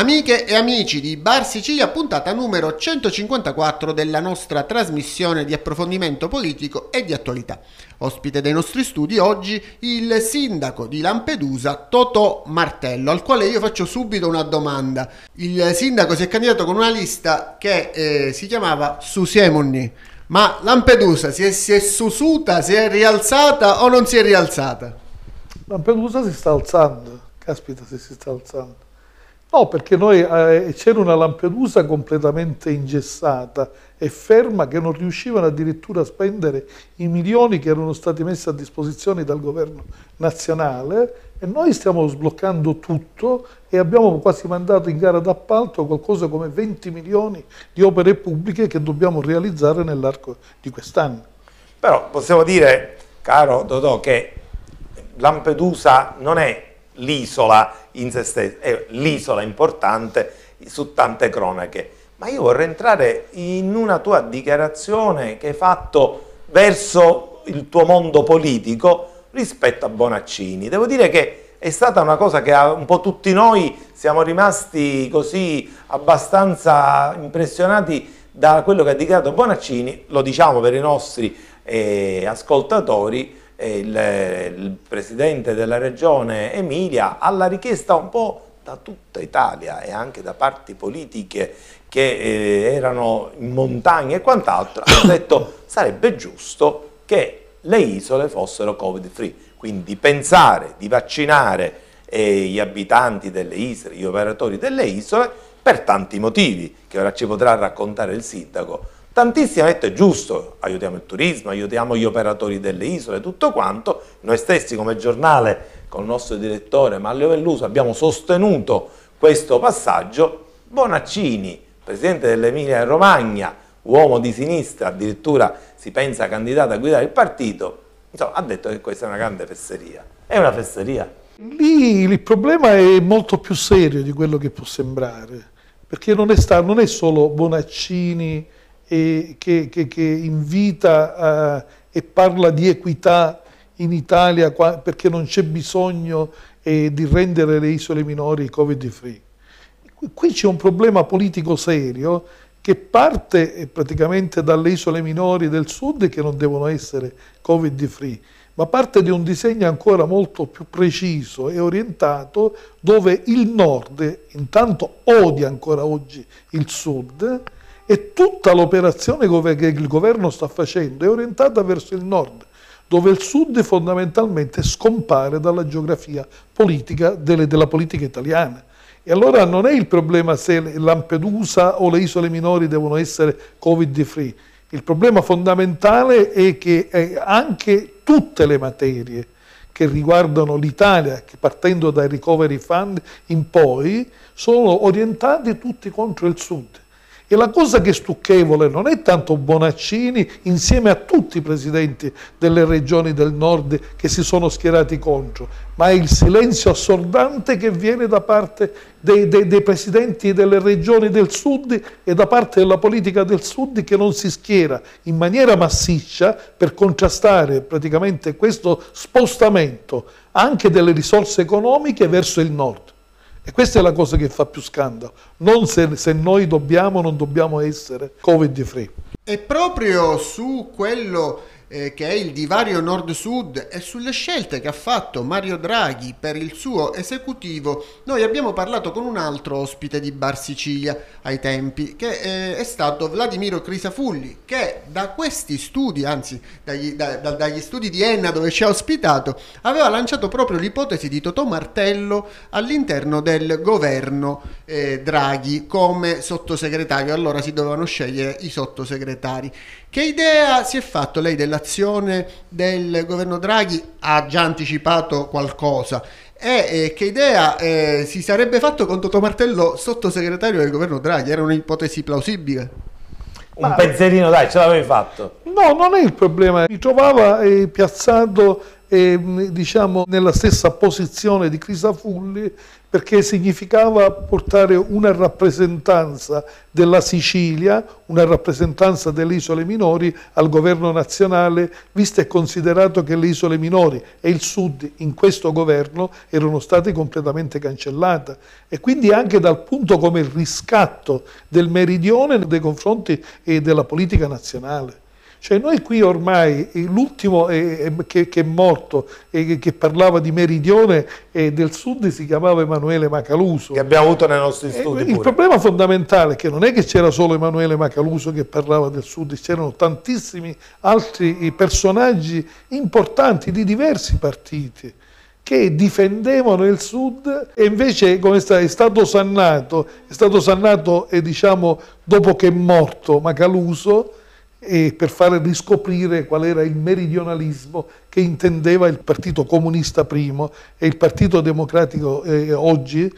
Amiche e amici di Bar Sicilia, puntata numero 154 della nostra trasmissione di approfondimento politico e di attualità. Ospite dei nostri studi oggi il sindaco di Lampedusa, Toto Martello, al quale io faccio subito una domanda. Il sindaco si è candidato con una lista che si chiamava Susiemoni, ma Lampedusa si è susuta, si è rialzata o non si è rialzata? Lampedusa si sta alzando, caspita se si sta alzando. No, perché noi c'era una Lampedusa completamente ingessata e ferma, che non riuscivano addirittura a spendere i milioni che erano stati messi a disposizione dal governo nazionale, e noi stiamo sbloccando tutto e abbiamo quasi mandato in gara d'appalto qualcosa come 20 milioni di opere pubbliche che dobbiamo realizzare nell'arco di quest'anno. Però possiamo dire, caro Dodò, che Lampedusa non è l'isola in sé stessa, è l'isola importante su tante cronache. Ma io vorrei entrare in una tua dichiarazione che hai fatto verso il tuo mondo politico rispetto a Bonaccini. Devo dire che è stata una cosa che un po' tutti noi siamo rimasti così abbastanza impressionati da quello che ha dichiarato Bonaccini. Lo diciamo per i nostri ascoltatori. Il presidente della regione Emilia, alla richiesta un po' da tutta Italia e anche da parti politiche che erano in montagna e quant'altro, ha detto sarebbe giusto che le isole fossero covid free, quindi pensare di vaccinare gli abitanti delle isole, gli operatori delle isole, per tanti motivi che ora ci potrà raccontare il sindaco. Tantissimi hanno detto è giusto, aiutiamo il turismo, aiutiamo gli operatori delle isole, tutto quanto. Noi stessi come giornale, con il nostro direttore Manlio Velluso, abbiamo sostenuto questo passaggio. Bonaccini, presidente dell'Emilia Romagna, uomo di sinistra, addirittura si pensa candidato a guidare il partito, insomma, ha detto che questa è una grande fesseria. È una fesseria. Lì il problema è molto più serio di quello che può sembrare, perché non è solo Bonaccini che invita e parla di equità in Italia perché non c'è bisogno di rendere le isole minori covid free. Qui c'è un problema politico serio che parte praticamente dalle isole minori del sud, che non devono essere covid free, ma parte di un disegno ancora molto più preciso e orientato, dove il nord intanto odia ancora oggi il sud. E tutta l'operazione che il governo sta facendo è orientata verso il nord, dove il sud fondamentalmente scompare dalla geografia politica della politica italiana. E allora non è il problema se Lampedusa o le isole minori devono essere covid free. Il problema fondamentale è che anche tutte le materie che riguardano l'Italia, che partendo dai Recovery Fund in poi, sono orientate tutti contro il sud. E la cosa che è stucchevole non è tanto Bonaccini insieme a tutti i presidenti delle regioni del nord che si sono schierati contro, ma è il silenzio assordante che viene da parte dei presidenti delle regioni del sud e da parte della politica del sud, che non si schiera in maniera massiccia per contrastare praticamente questo spostamento anche delle risorse economiche verso il nord. E questa è la cosa che fa più scandalo, non se noi dobbiamo o non dobbiamo essere covid free. E proprio su quello che è il divario nord-sud e sulle scelte che ha fatto Mario Draghi per il suo esecutivo, noi abbiamo parlato con un altro ospite di Bar Sicilia ai tempi, che è stato Vladimiro Crisafulli, che da questi studi, anzi dagli studi di Enna dove ci ha ospitato, aveva lanciato proprio l'ipotesi di Toto Martello all'interno del governo Draghi come sottosegretario. Allora si dovevano scegliere i sottosegretari. Che idea si è fatto lei della l'azione del governo Draghi? Ha già anticipato qualcosa, e che idea si sarebbe fatto con Toto Martello sottosegretario del governo Draghi? Era un'ipotesi plausibile? Un pensierino dai, ce l'avevi fatto? No, non è il problema. Mi trovava piazzato diciamo nella stessa posizione di Crisafulli, perché significava portare una rappresentanza della Sicilia, una rappresentanza delle isole minori al governo nazionale, visto e considerato che le isole minori e il sud in questo governo erano state completamente cancellate, e quindi anche dal punto come il riscatto del meridione nei confronti della politica nazionale. Cioè noi qui ormai, l'ultimo che è morto e che parlava di meridione del sud si chiamava Emanuele Macaluso. Che abbiamo avuto nei nostri studi. Il problema fondamentale è che non è che c'era solo Emanuele Macaluso che parlava del sud, c'erano tantissimi altri personaggi importanti di diversi partiti che difendevano il sud, e invece come è stato sannato diciamo, dopo che è morto Macaluso, e per fare riscoprire qual era il meridionalismo che intendeva il Partito Comunista primo e il Partito Democratico oggi,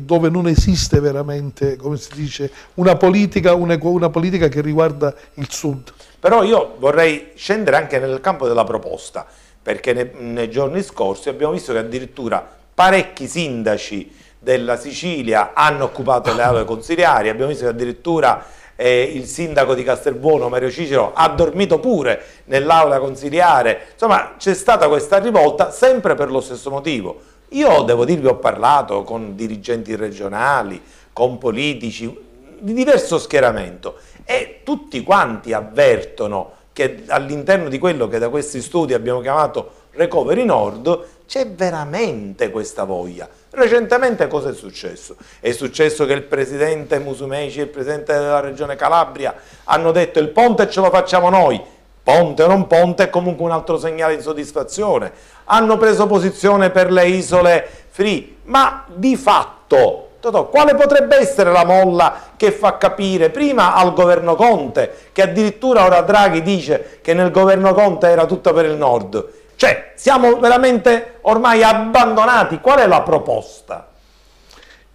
dove non esiste veramente, come si dice, una politica che riguarda il Sud. Però io vorrei scendere anche nel campo della proposta, perché nei giorni scorsi abbiamo visto che addirittura parecchi sindaci della Sicilia hanno occupato le aule consiliari, abbiamo visto che addirittura il sindaco di Castelbuono, Mario Cicero, ha dormito pure nell'aula consiliare. Insomma, c'è stata questa rivolta sempre per lo stesso motivo. Io devo dirvi, ho parlato con dirigenti regionali, con politici di diverso schieramento, e tutti quanti avvertono che all'interno di quello che da questi studi abbiamo chiamato Recovery Nord c'è veramente questa voglia. Recentemente cosa è successo? È successo che il presidente Musumeci e il presidente della regione Calabria hanno detto il ponte ce lo facciamo noi, ponte o non ponte è comunque un altro segnale di soddisfazione. Hanno preso posizione per le isole free, ma di fatto Totò, quale potrebbe essere la molla che fa capire prima al governo Conte, che addirittura ora Draghi dice che nel governo Conte era tutto per il nord? Cioè, siamo veramente ormai abbandonati. Qual è la proposta?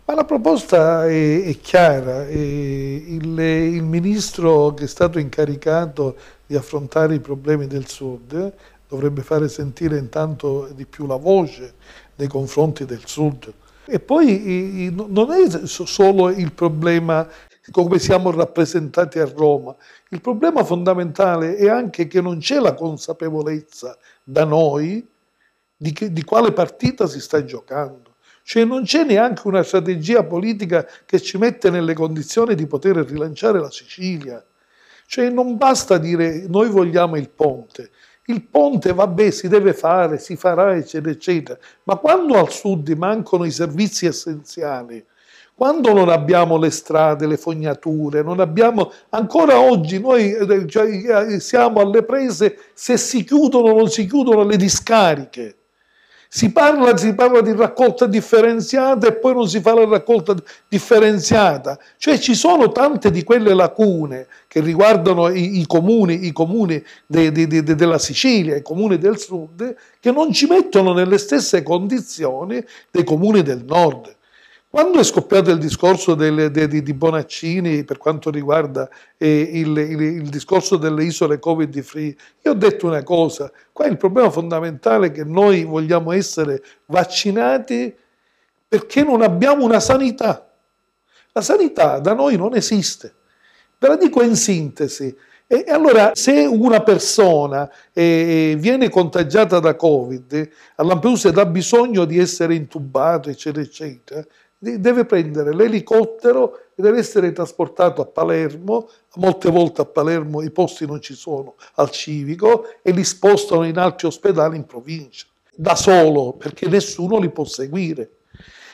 Ma la proposta è chiara. Il ministro che è stato incaricato di affrontare i problemi del Sud dovrebbe fare sentire intanto di più la voce nei confronti del Sud. E poi non è solo il problema come siamo rappresentati a Roma. Il problema fondamentale è anche che non c'è la consapevolezza da noi di quale partita si sta giocando. Cioè non c'è neanche una strategia politica che ci mette nelle condizioni di poter rilanciare la Sicilia. Cioè non basta dire noi vogliamo il ponte. Il ponte, vabbè, si deve fare, si farà, eccetera, eccetera. Ma quando al sud mancano i servizi essenziali, quando non abbiamo le strade, le fognature, non abbiamo... Ancora oggi noi cioè, siamo alle prese se si chiudono o non si chiudono le discariche. Si parla di raccolta differenziata e poi non si fa la raccolta differenziata. Cioè ci sono tante di quelle lacune che riguardano i comuni della Sicilia, i comuni del sud, che non ci mettono nelle stesse condizioni dei comuni del nord. Quando è scoppiato il discorso di Bonaccini per quanto riguarda il discorso delle isole Covid-free, io ho detto una cosa, qua il problema fondamentale è che noi vogliamo essere vaccinati perché non abbiamo una sanità. La sanità da noi non esiste, ve la dico in sintesi. E allora se una persona viene contagiata da Covid, a Lampedusa ed ha bisogno di essere intubato, eccetera, eccetera, deve prendere l'elicottero e deve essere trasportato a Palermo. Molte volte a Palermo i posti non ci sono al civico e li spostano in altri ospedali in provincia, da solo, perché nessuno li può seguire.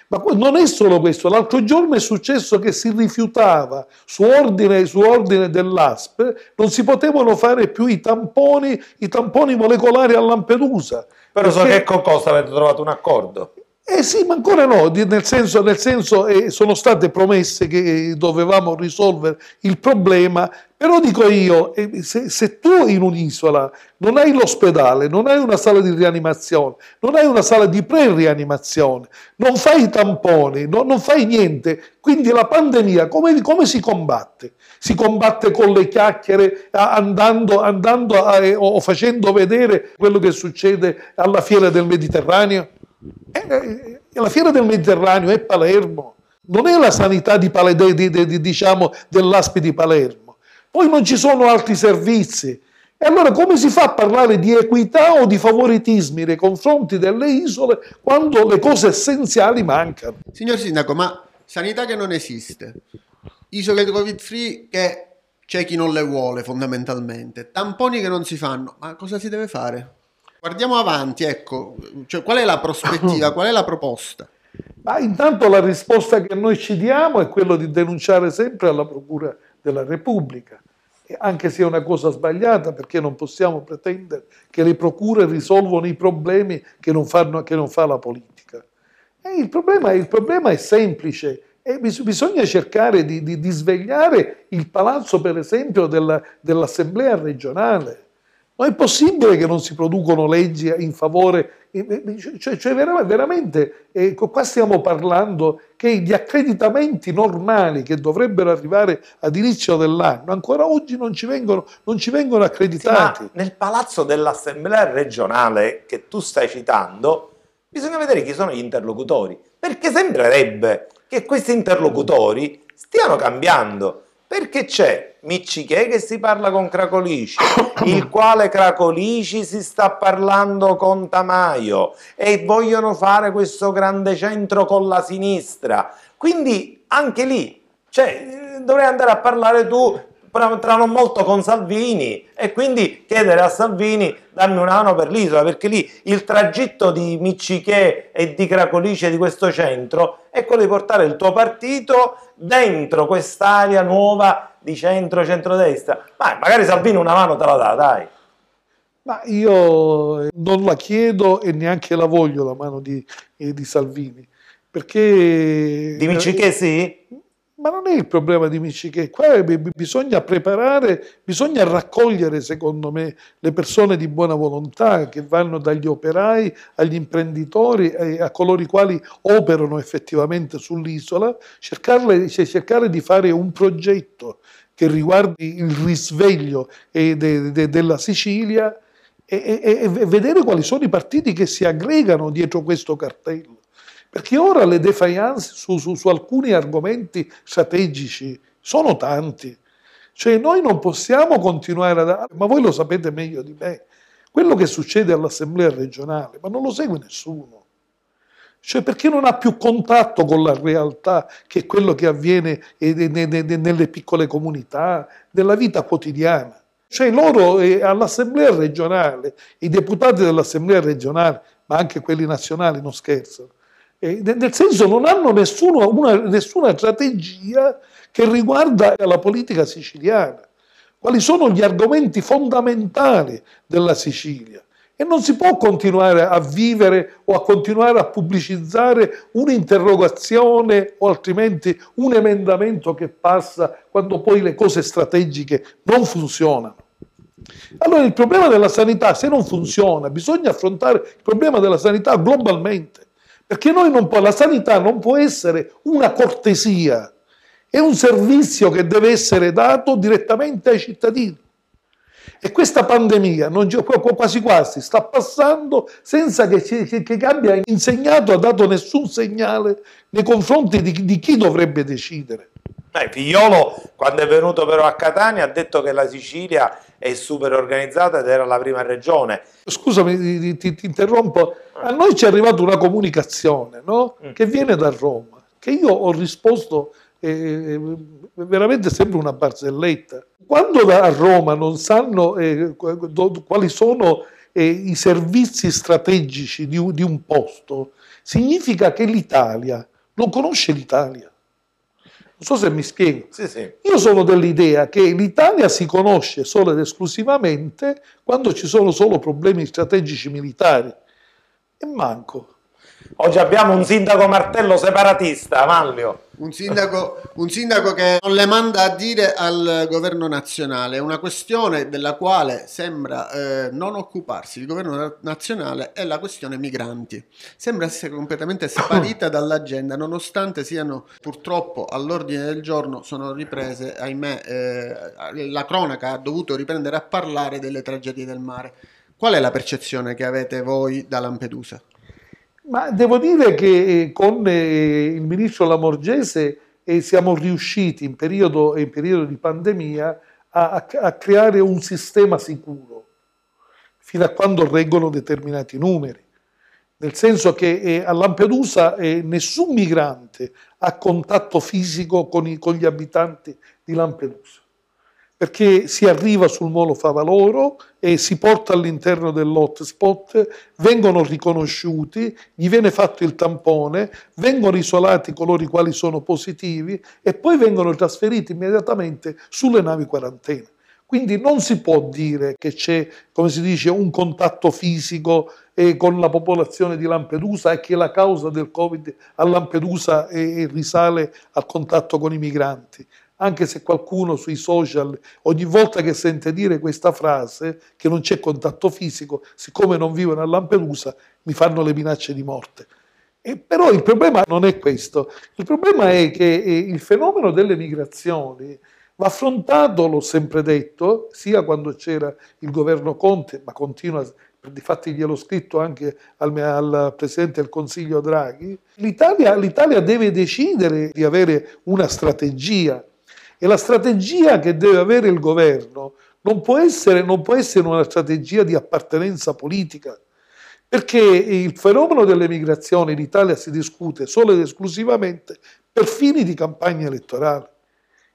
Ma non è solo questo, l'altro giorno è successo che si rifiutava, su ordine dell'ASP, non si potevano fare più i tamponi molecolari a Lampedusa. Però so che con Costa avete trovato un accordo. Eh sì, ma ancora no, nel senso, sono state promesse che dovevamo risolvere il problema, però dico io, se tu in un'isola non hai l'ospedale, non hai una sala di rianimazione, non hai una sala di pre-rianimazione, non fai i tamponi, non fai niente, quindi la pandemia come si combatte? Si combatte con le chiacchiere, andando o facendo vedere quello che succede alla Fiera del Mediterraneo? La Fiera del Mediterraneo è Palermo, non è la sanità dell'ASP di Palermo. Poi non ci sono altri servizi. E allora come si fa a parlare di equità o di favoritismi nei confronti delle isole quando le cose essenziali mancano? Signor Sindaco, ma sanità che non esiste, isole Covid-free che c'è chi non le vuole fondamentalmente, tamponi che non si fanno, ma cosa si deve fare? Guardiamo avanti, ecco, cioè, qual è la prospettiva, qual è la proposta? Ma intanto la risposta che noi ci diamo è quella di denunciare sempre alla Procura della Repubblica, anche se è una cosa sbagliata, perché non possiamo pretendere che le procure risolvono i problemi che non fa la politica. E il problema è semplice, e bisogna cercare di svegliare il palazzo, per esempio, dell'Assemblea regionale. Ma è possibile che non si producano leggi in favore, cioè veramente, qua stiamo parlando che gli accreditamenti normali che dovrebbero arrivare ad inizio dell'anno, ancora oggi non ci vengono accreditati. Sì, ma nel palazzo dell'Assemblea regionale che tu stai citando, bisogna vedere chi sono gli interlocutori, perché sembrerebbe che questi interlocutori stiano cambiando, perché c'è Miccichè che si parla con Cracolici, il quale Cracolici si sta parlando con Tamaio e vogliono fare questo grande centro con la sinistra. Quindi anche lì, cioè, dovrei andare a parlare tu tra non molto con Salvini e quindi chiedere a Salvini dammi una mano per l'isola, perché lì il tragitto di Miccichè e di Cracolici e di questo centro è quello di portare il tuo partito dentro quest'area nuova di centro-centrodestra. Ma magari Salvini una mano te la dà, dai. Ma io non la chiedo e neanche la voglio la mano di Salvini, perché... Di Miccichè sì? Ma non è il problema di Miccichè, qua bisogna preparare, bisogna raccogliere secondo me le persone di buona volontà che vanno dagli operai agli imprenditori, a coloro i quali operano effettivamente sull'isola, cercare di fare un progetto che riguardi il risveglio della Sicilia e vedere quali sono i partiti che si aggregano dietro questo cartello. Perché ora le defiance su alcuni argomenti strategici sono tanti. Cioè noi non possiamo continuare ma voi lo sapete meglio di me, quello che succede all'Assemblea regionale, ma non lo segue nessuno. Cioè perché non ha più contatto con la realtà, che è quello che avviene nelle piccole comunità, nella vita quotidiana. Cioè loro all'Assemblea regionale, i deputati dell'Assemblea regionale, ma anche quelli nazionali, non scherzano. Nel senso non hanno nessuna strategia che riguarda la politica siciliana, quali sono gli argomenti fondamentali della Sicilia, e non si può continuare a vivere o a continuare a pubblicizzare un'interrogazione o altrimenti un emendamento che passa quando poi le cose strategiche non funzionano. Allora il problema della sanità, se non funziona, bisogna affrontare il problema della sanità globalmente. Perché noi la sanità non può essere una cortesia, è un servizio che deve essere dato direttamente ai cittadini. E questa pandemia quasi quasi sta passando senza che abbia insegnato o dato nessun segnale nei confronti di chi dovrebbe decidere. Figliolo, quando è venuto però a Catania, ha detto che la Sicilia è super organizzata ed era la prima regione. Scusami, ti interrompo. A noi ci è arrivata una comunicazione, no? Che viene da Roma, che io ho risposto, veramente sembra una barzelletta. Quando a Roma non sanno quali sono i servizi strategici di un posto, significa che l'Italia non conosce l'Italia. Non so se mi spiego. Sì, sì. Io sono dell'idea che l'Italia si conosce solo ed esclusivamente quando ci sono solo problemi strategici militari. E manco. Oggi abbiamo un sindaco Martello separatista, Manlio. Un sindaco che non le manda a dire al governo nazionale. È una questione della quale sembra non occuparsi il governo nazionale, è la questione migranti. Sembra essere completamente sparita dall'agenda, nonostante siano purtroppo all'ordine del giorno, sono riprese, ahimè, la cronaca ha dovuto riprendere a parlare delle tragedie del mare. Qual è la percezione che avete voi da Lampedusa? Ma devo dire che con il ministro Lamorgese siamo riusciti in periodo di pandemia a creare un sistema sicuro, fino a quando reggono determinati numeri. Nel senso che a Lampedusa nessun migrante ha contatto fisico con gli abitanti di Lampedusa, perché si arriva sul molo Favaloro e si porta all'interno dell'hotspot, vengono riconosciuti, gli viene fatto il tampone, vengono isolati coloro i quali sono positivi e poi vengono trasferiti immediatamente sulle navi quarantena. Quindi non si può dire che c'è, come si dice, un contatto fisico con la popolazione di Lampedusa e che la causa del Covid a Lampedusa risale al contatto con i migranti. Anche se qualcuno sui social ogni volta che sente dire questa frase, che non c'è contatto fisico, siccome non vivono a Lampedusa, mi fanno le minacce di morte. Però il problema non è questo. Il problema è che il fenomeno delle migrazioni va affrontato, l'ho sempre detto, sia quando c'era il governo Conte, ma continua, difatti gliel'ho scritto anche al Presidente del Consiglio Draghi, l'Italia deve decidere di avere una strategia e la strategia che deve avere il governo non può essere una strategia di appartenenza politica, perché il fenomeno delle migrazioni in Italia si discute solo ed esclusivamente per fini di campagna elettorale.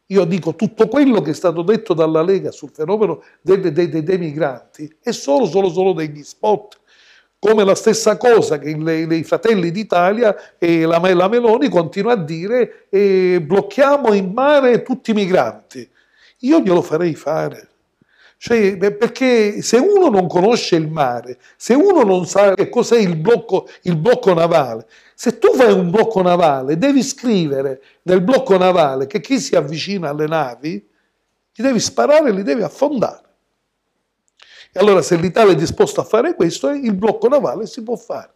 Io dico, tutto quello che è stato detto dalla Lega sul fenomeno dei migranti è solo degli spot, come la stessa cosa che i Fratelli d'Italia e la Meloni continua a dire blocchiamo in mare tutti i migranti. Io glielo farei fare. Cioè, perché se uno non conosce il mare, se uno non sa che cos'è il blocco navale, se tu fai un blocco navale devi scrivere nel blocco navale che chi si avvicina alle navi gli devi sparare e li devi affondare. E allora se l'Italia è disposta a fare questo, il blocco navale si può fare.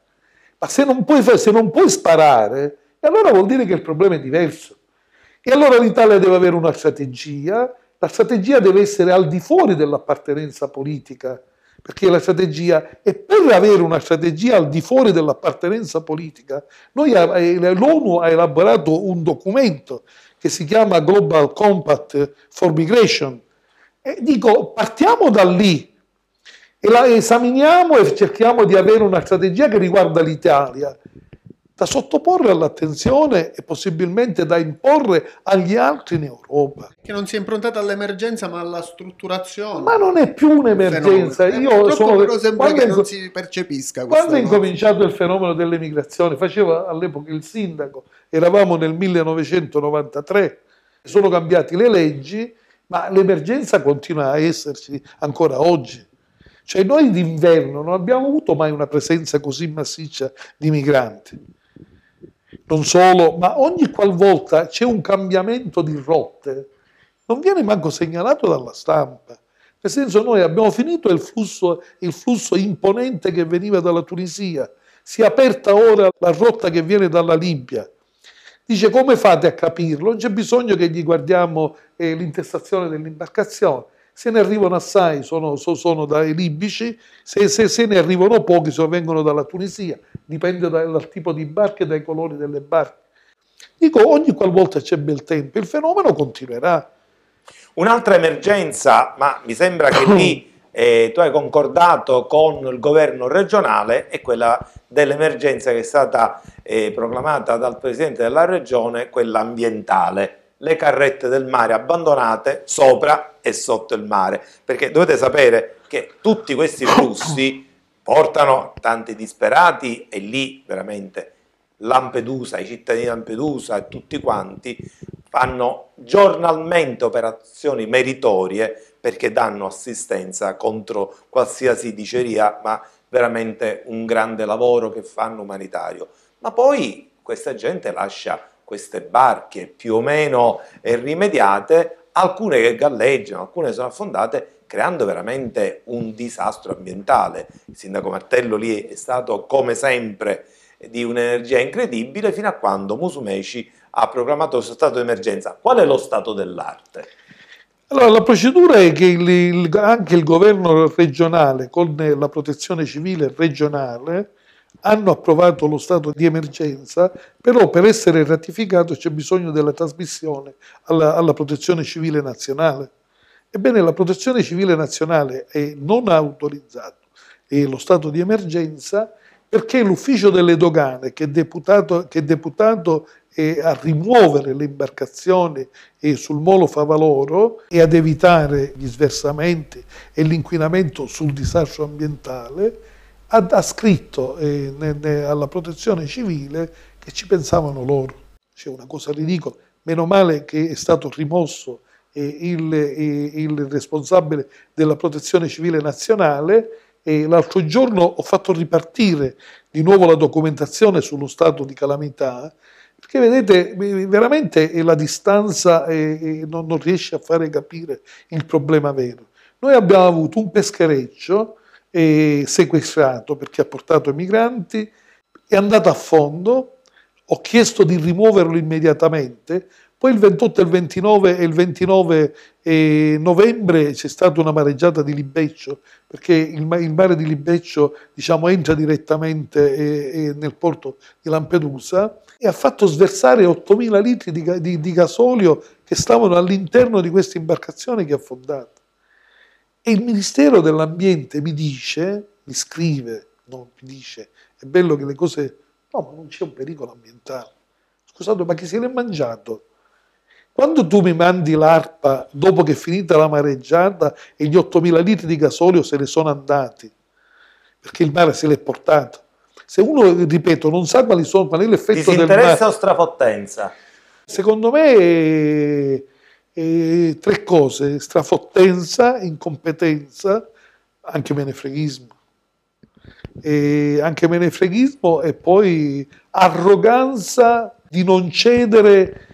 Ma se non puoi sparare, allora vuol dire che il problema è diverso. E allora l'Italia deve avere una strategia. La strategia deve essere al di fuori dell'appartenenza politica, perché la strategia è per avere una strategia al di fuori dell'appartenenza politica. L'ONU ha elaborato un documento che si chiama Global Compact for Migration. E dico, partiamo da lì e la esaminiamo e cerchiamo di avere una strategia che riguarda l'Italia, da sottoporre all'attenzione e possibilmente da imporre agli altri in Europa. Che non si è improntata all'emergenza ma alla strutturazione. Ma non è più un'emergenza. Però sembra che non si percepisca. Quando è incominciato il fenomeno delle migrazioni, facevo all'epoca il sindaco, eravamo nel 1993, sono cambiate le leggi, ma l'emergenza continua a esserci ancora oggi. Cioè noi d'inverno non abbiamo avuto mai una presenza così massiccia di migranti. Non solo, ma ogni qualvolta c'è un cambiamento di rotte, non viene manco segnalato dalla stampa. Nel senso, noi abbiamo finito il flusso imponente che veniva dalla Tunisia, si è aperta ora la rotta che viene dalla Libia. Dice, come fate a capirlo? Non c'è bisogno che gli guardiamo l'intestazione dell'imbarcazione. Se ne arrivano assai sono dai libici, se ne arrivano pochi vengono dalla Tunisia. Dipende dal tipo di barche e dai colori delle barche. Dico, ogni qualvolta c'è bel tempo, il fenomeno continuerà. Un'altra emergenza, ma mi sembra che lì tu hai concordato con il governo regionale, è quella dell'emergenza che è stata proclamata dal presidente della regione, quella ambientale. Le carrette del mare abbandonate sopra e sotto il mare, perché dovete sapere che tutti questi flussi portano tanti disperati e lì veramente Lampedusa, i cittadini di Lampedusa e tutti quanti fanno giornalmente operazioni meritorie perché danno assistenza contro qualsiasi diceria, ma veramente un grande lavoro che fanno umanitario. Ma poi questa gente lascia queste barche più o meno irrimediate, alcune che galleggiano, alcune sono affondate, creando veramente un disastro ambientale. Il sindaco Martello lì è stato, come sempre, di un'energia incredibile, fino a quando Musumeci ha proclamato questo stato di emergenza. Qual è lo stato dell'arte? Allora, la procedura è che anche il governo regionale, con la protezione civile regionale, hanno approvato lo stato di emergenza, però per essere ratificato c'è bisogno della trasmissione alla protezione civile nazionale. Ebbene, la protezione civile nazionale non ha autorizzato lo stato di emergenza perché l'ufficio delle dogane, che è deputato a rimuovere le imbarcazioni sul molo Favaloro e ad evitare gli sversamenti e l'inquinamento sul disastro ambientale, ha scritto alla protezione civile che ci pensavano loro. C'è una cosa ridicola. Meno male che è stato rimosso il responsabile della protezione civile nazionale. L'altro giorno ho fatto ripartire di nuovo la documentazione sullo stato di calamità, perché vedete, veramente la distanza non riesce a fare capire il problema vero. Noi abbiamo avuto un peschereccio sequestrato perché ha portato i migranti, è andato a fondo, ho chiesto di rimuoverlo immediatamente, poi il 28 e il 29 novembre c'è stata una mareggiata di Libeccio, perché il mare di Libeccio, diciamo, entra direttamente nel porto di Lampedusa e ha fatto sversare 8.000 litri di gasolio che stavano all'interno di questa imbarcazione che è affondata. E il Ministero dell'Ambiente mi scrive, è bello che le cose... No, ma non c'è un pericolo ambientale. Scusate, ma chi se l'è mangiato? Quando tu mi mandi l'ARPA dopo che è finita la mareggiata e gli 8.000 litri di gasolio se ne sono andati, perché il mare se l'è portato. Se uno, ripeto, non sa quali sono, qual è l'effetto del mare. Disinteresse o strafottenza? Secondo me tre cose: strafottenza, incompetenza, anche menefreghismo e poi arroganza di non cedere,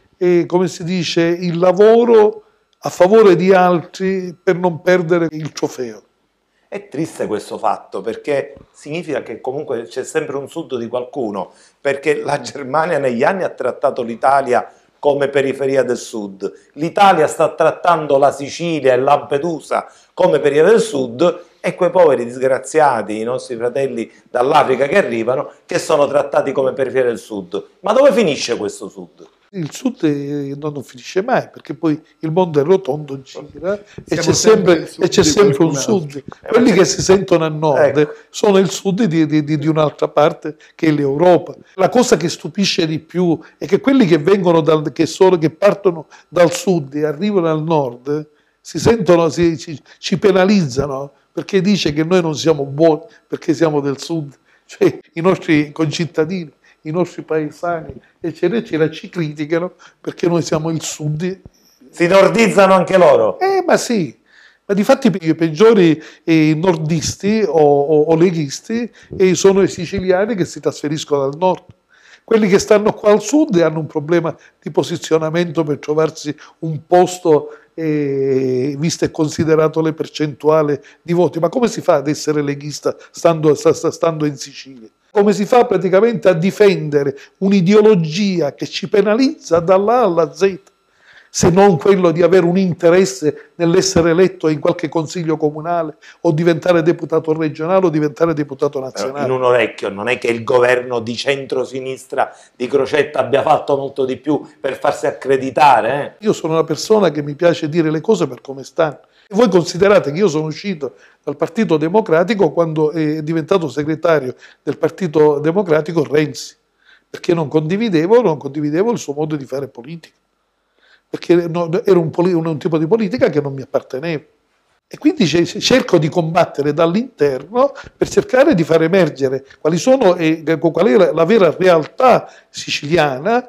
come si dice, il lavoro a favore di altri per non perdere il trofeo. È triste questo fatto, perché significa che comunque c'è sempre un sud di qualcuno, perché la Germania negli anni ha trattato l'Italia come periferia del sud, l'Italia sta trattando la Sicilia e Lampedusa come periferia del sud, e quei poveri disgraziati, i nostri fratelli dall'Africa che arrivano, che sono trattati come periferia del sud. Ma dove finisce questo sud? Il sud non finisce mai, perché poi il mondo è rotondo, gira e c'è sempre un sud. Quelli che si sentono a nord, ecco, sono il sud di un'altra parte che è l'Europa. La cosa che stupisce di più è che quelli che vengono che partono dal sud e arrivano al nord ci penalizzano, perché dice che noi non siamo buoni perché siamo del sud, cioè i nostri concittadini, i nostri paesani eccetera ci criticano perché noi siamo il sud. Si nordizzano anche loro? Ma sì, ma difatti i peggiori nordisti o leghisti sono i siciliani che si trasferiscono al nord. Quelli che stanno qua al sud hanno un problema di posizionamento per trovarsi un posto, visto e considerato le percentuali di voti. Ma come si fa ad essere leghista stando in Sicilia? Come si fa praticamente a difendere un'ideologia che ci penalizza dalla A alla Z, se non quello di avere un interesse nell'essere eletto in qualche consiglio comunale o diventare deputato regionale o diventare deputato nazionale? Però in un orecchio non è che il governo di centrosinistra di Crocetta abbia fatto molto di più per farsi accreditare. Io sono una persona che mi piace dire le cose per come stanno. Voi considerate che io sono uscito dal Partito Democratico quando è diventato segretario del Partito Democratico Renzi, perché non condividevo il suo modo di fare politica, perché era un tipo di politica che non mi apparteneva. E quindi cerco di combattere dall'interno per cercare di far emergere qual è la vera realtà siciliana,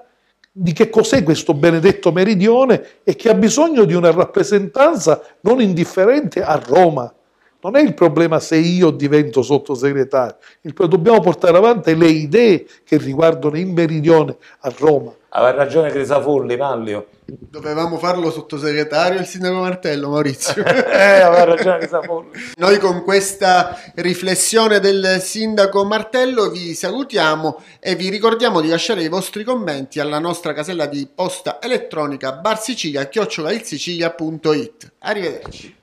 di che cos'è questo benedetto meridione e che ha bisogno di una rappresentanza non indifferente a Roma. Non è il problema se io divento sottosegretario, dobbiamo portare avanti le idee che riguardano il meridione a Roma. Aveva ragione Crisafulli, Manlio. Dovevamo farlo sottosegretario il sindaco Martello, Maurizio. Aveva ragione Crisafulli. Noi con questa riflessione del sindaco Martello vi salutiamo e vi ricordiamo di lasciare i vostri commenti alla nostra casella di posta elettronica barsicilia@ilsicilia.it. Arrivederci.